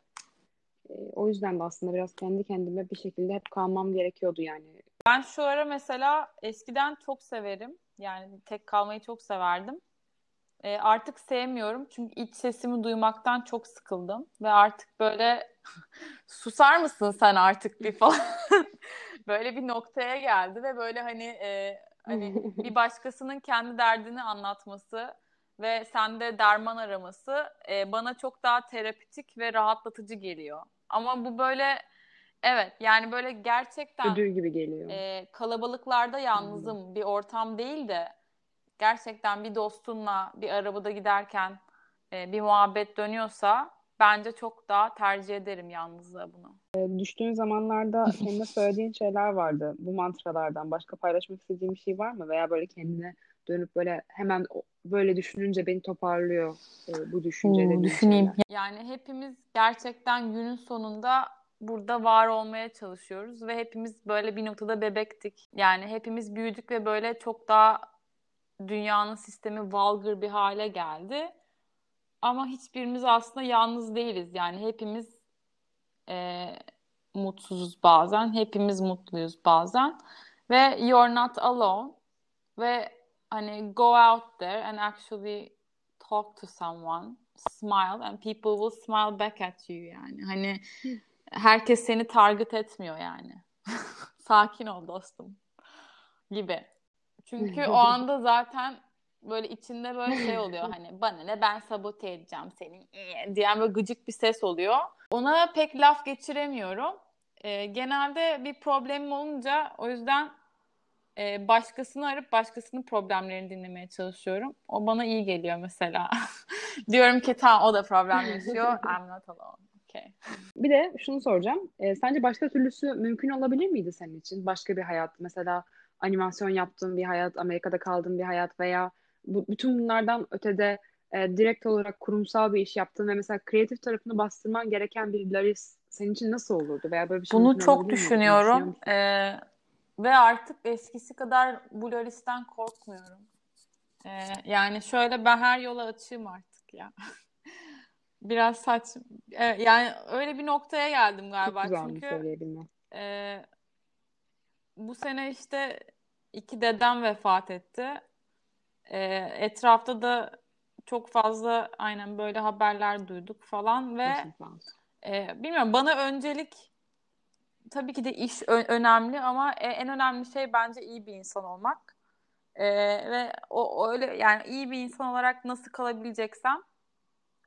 E, o yüzden de aslında biraz kendi kendime bir şekilde hep kalmam gerekiyordu yani. Ben şu ara mesela eskiden çok severim. Yani tek kalmayı çok severdim. E, artık sevmiyorum çünkü iç sesimi duymaktan çok sıkıldım ve artık böyle susar mısın sen artık bir falan böyle bir noktaya geldi ve böyle hani e, hani bir başkasının kendi derdini anlatması ve sende derman araması e, bana çok daha terapitik ve rahatlatıcı geliyor. Ama bu böyle evet yani böyle gerçekten ödül gibi geliyor. E, kalabalıklarda yalnızım hmm. bir ortam değil de gerçekten bir dostunla bir arabada giderken e, bir muhabbet dönüyorsa bence çok daha tercih ederim yalnızlığa bunu. E, düştüğün zamanlarda kendine söylediğin şeyler vardı. Bu mantralardan başka paylaşmak istediğin bir şey var mı? Veya böyle kendine dönüp böyle hemen böyle düşününce beni toparlıyor e, bu düşünceleri. Hmm, düşüneyim. Şeyler. Yani hepimiz gerçekten günün sonunda burada var olmaya çalışıyoruz ve hepimiz böyle bir noktada bebektik. Yani hepimiz büyüdük ve böyle çok daha dünyanın sistemi vulgar bir hale geldi. Ama hiçbirimiz aslında yalnız değiliz. Yani hepimiz e, mutsuzuz bazen, hepimiz mutluyuz bazen. Ve you're not alone. Ve hani go out there and actually talk to someone. Smile and people will smile back at you yani. Hani herkes seni target etmiyor yani. Sakin ol dostum gibi. Çünkü o anda zaten böyle içinde böyle şey oluyor hani bana ne ben sabote edeceğim seni diyen böyle gıcık bir ses oluyor. Ona pek laf geçiremiyorum. E, genelde bir problemim olunca o yüzden e, başkasını arıp başkasının problemlerini dinlemeye çalışıyorum. O bana iyi geliyor mesela. Diyorum ki tamam o da problem yaşıyor. I'm not alone. Okay. Bir de şunu soracağım. E, sence başka türlüsü mümkün olabilir miydi senin için? Başka bir hayat mesela animasyon yaptığın bir hayat, Amerika'da kaldığın bir hayat veya bu, bütün bunlardan ötede e, direkt olarak kurumsal bir iş yaptığın ve mesela kreatif tarafını bastırman gereken bir Laris senin için nasıl olurdu? Veya böyle bir şey bunu çok düşünüyorum. Ee, ve artık eskisi kadar bu Laris'ten korkmuyorum. Ee, yani şöyle ben her yola açığım artık ya. Biraz saç... Evet, yani öyle bir noktaya geldim galiba. Çok güzel bir söyleyebilmem. E, bu sene işte iki dedem vefat etti. E, etrafta da çok fazla aynen böyle haberler duyduk falan ve e, bilmiyorum bana öncelik tabii ki de iş ö- önemli ama e, en önemli şey bence iyi bir insan olmak. E, ve o öyle yani iyi bir insan olarak nasıl kalabileceksem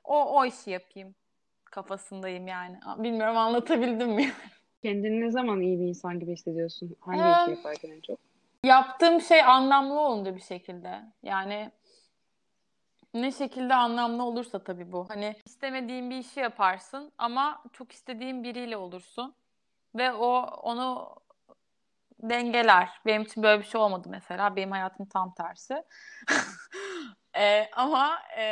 O, o işi yapayım kafasındayım yani. Bilmiyorum anlatabildim mi? Kendini ne zaman iyi bir insan gibi hissediyorsun? Hangi ee, işi yaparken en çok? Yaptığım şey anlamlı olunca bir şekilde. Yani ne şekilde anlamlı olursa tabii bu. Hani istemediğin bir işi yaparsın ama çok istediğin biriyle olursun. Ve o onu dengeler. Benim için böyle bir şey olmadı mesela. Benim hayatım tam tersi. e, ama... E,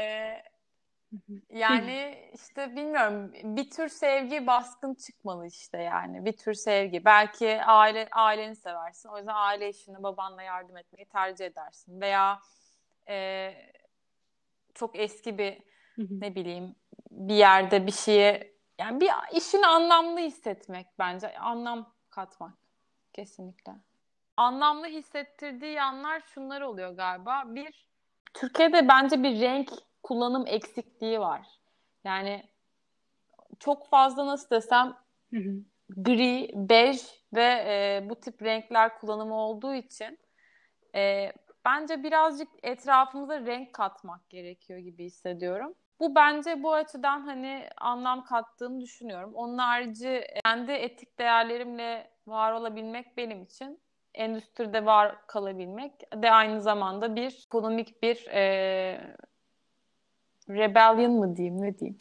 yani işte bilmiyorum bir tür sevgi baskın çıkmalı işte yani bir tür sevgi belki aile aileni seversin o yüzden aile işini babanla yardım etmeyi tercih edersin veya e, çok eski bir ne bileyim bir yerde bir şeye yani bir işin anlamlı hissetmek bence anlam katmak kesinlikle anlamlı hissettirdiği anlar şunlar oluyor galiba bir Türkiye'de bence bir renk kullanım eksikliği var. Yani çok fazla nasıl desem hı hı. gri, bej ve e, bu tip renkler kullanımı olduğu için e, bence birazcık etrafımıza renk katmak gerekiyor gibi hissediyorum. Bu bence bu açıdan hani anlam kattığını düşünüyorum. Onun harici kendi etik değerlerimle var olabilmek benim için endüstride var kalabilmek de aynı zamanda bir ekonomik bir e, Rebellion mı diyeyim ne diyeyim.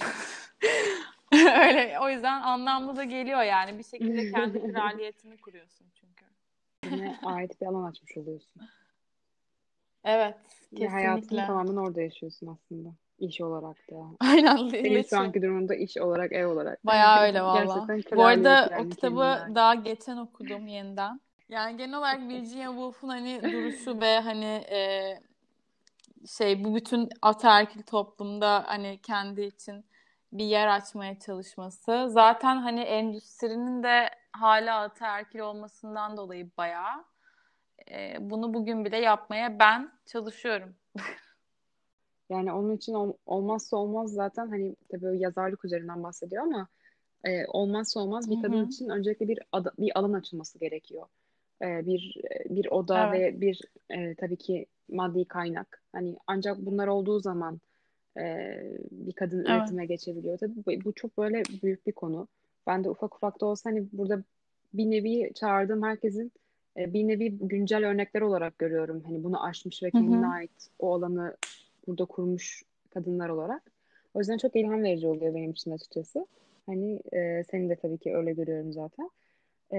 Öyle o yüzden anlamlı da geliyor yani bir şekilde kendi kraliyetini kuruyorsun çünkü. Yine ait bir alan açmış oluyorsun. Evet kesinlikle. Ve hayatını tamamen orada yaşıyorsun aslında iş olarak da. Aynen. Senin şu anki durumunda iş olarak ev olarak. Bayağı öyle valla. Bu arada o kitabı yani. Daha geçen okudum yeniden. Yani genel olarak Virginia Woolf'un hani duruşu ve hani... E, şey bu bütün ataerkil toplumda hani kendi için bir yer açmaya çalışması. Zaten hani endüstrinin de hala ataerkil olmasından dolayı bayağı. E, bunu bugün bile yapmaya ben çalışıyorum. Yani onun için ol, olmazsa olmaz zaten hani tabii yazarlık üzerinden bahsediyor ama e, olmazsa olmaz bir kadın için öncelikle bir ad, bir alan açılması gerekiyor. E, bir bir oda evet. Ve bir e, tabii ki maddi kaynak. Hani ancak bunlar olduğu zaman e, bir kadın evet. üretime geçebiliyor. Tabii bu, bu çok böyle büyük bir konu. Ben de ufak ufak da olsa hani burada bir nevi çağırdığım herkesin e, bir nevi güncel örnekler olarak görüyorum. Hani bunu aşmış ve kendine ait o alanı burada kurmuş kadınlar olarak. O yüzden çok ilham verici oluyor benim için açıkçası. Hani e, seni de tabii ki öyle görüyorum zaten. E,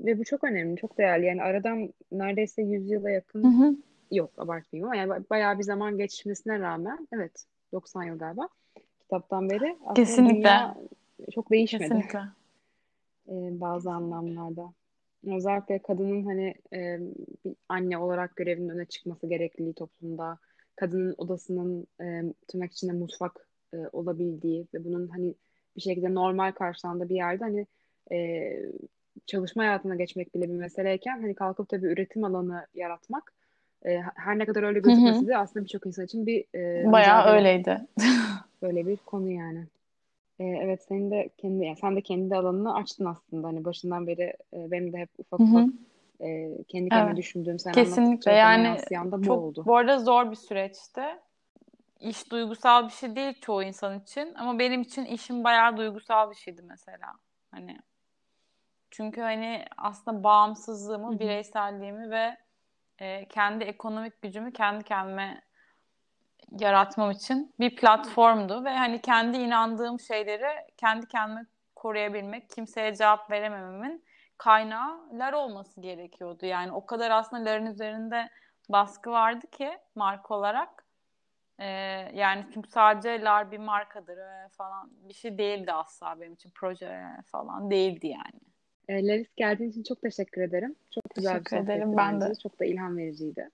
ve bu çok önemli, çok değerli. Yani aradan neredeyse yüz yıla yakın hı hı. Yok abartmayayım ama yani bayağı bir zaman geçmesine rağmen evet doksan yıl galiba kitaptan beri aslında kesinlikle. Dünya çok değişmedi. Kesinlikle. e, bazı anlamlarda. Özellikle kadının hani e, bir anne olarak görevinin öne çıkması gerekliliği toplumda, kadının odasının e, tırnak içinde mutfak e, olabildiği ve bunun hani bir şekilde normal karşılandığı bir yerde hani e, çalışma hayatına geçmek bile bir meseleyken hani kalkıp tabii üretim alanı yaratmak e, her ne kadar öyle gözükmese de aslında birçok insan için bir e, bayağı öyleydi. Böyle bir konu yani. E, evet senin de kendi yani sen de kendi alanını açtın aslında hani başından beri e, benim de hep ufak ufak e, kendi kendime evet. düşündüğüm sen kesinlikle yani bu çok oldu. Bu arada zor bir süreçti. İş duygusal bir şey değil çoğu insan için ama benim için işim bayağı duygusal bir şeydi mesela. Hani çünkü hani aslında bağımsızlığımı, Hı-hı. bireyselliğimi ve e, kendi ekonomik gücümü kendi kendime yaratmam için bir platformdu. Ve hani kendi inandığım şeyleri kendi kendime koruyabilmek, kimseye cevap veremememin kaynağı Lar olması gerekiyordu. Yani o kadar aslında Lar'ın üzerinde baskı vardı ki marka olarak. E, yani çünkü sadece Lar bir markadır e, falan bir şey değildi asla benim için. Proje e, falan değildi yani. Laris geldiğin için çok teşekkür ederim. Çok güzel teşekkür bir sohbetti. Ederim, ben de. Çok da ilham vericiydi.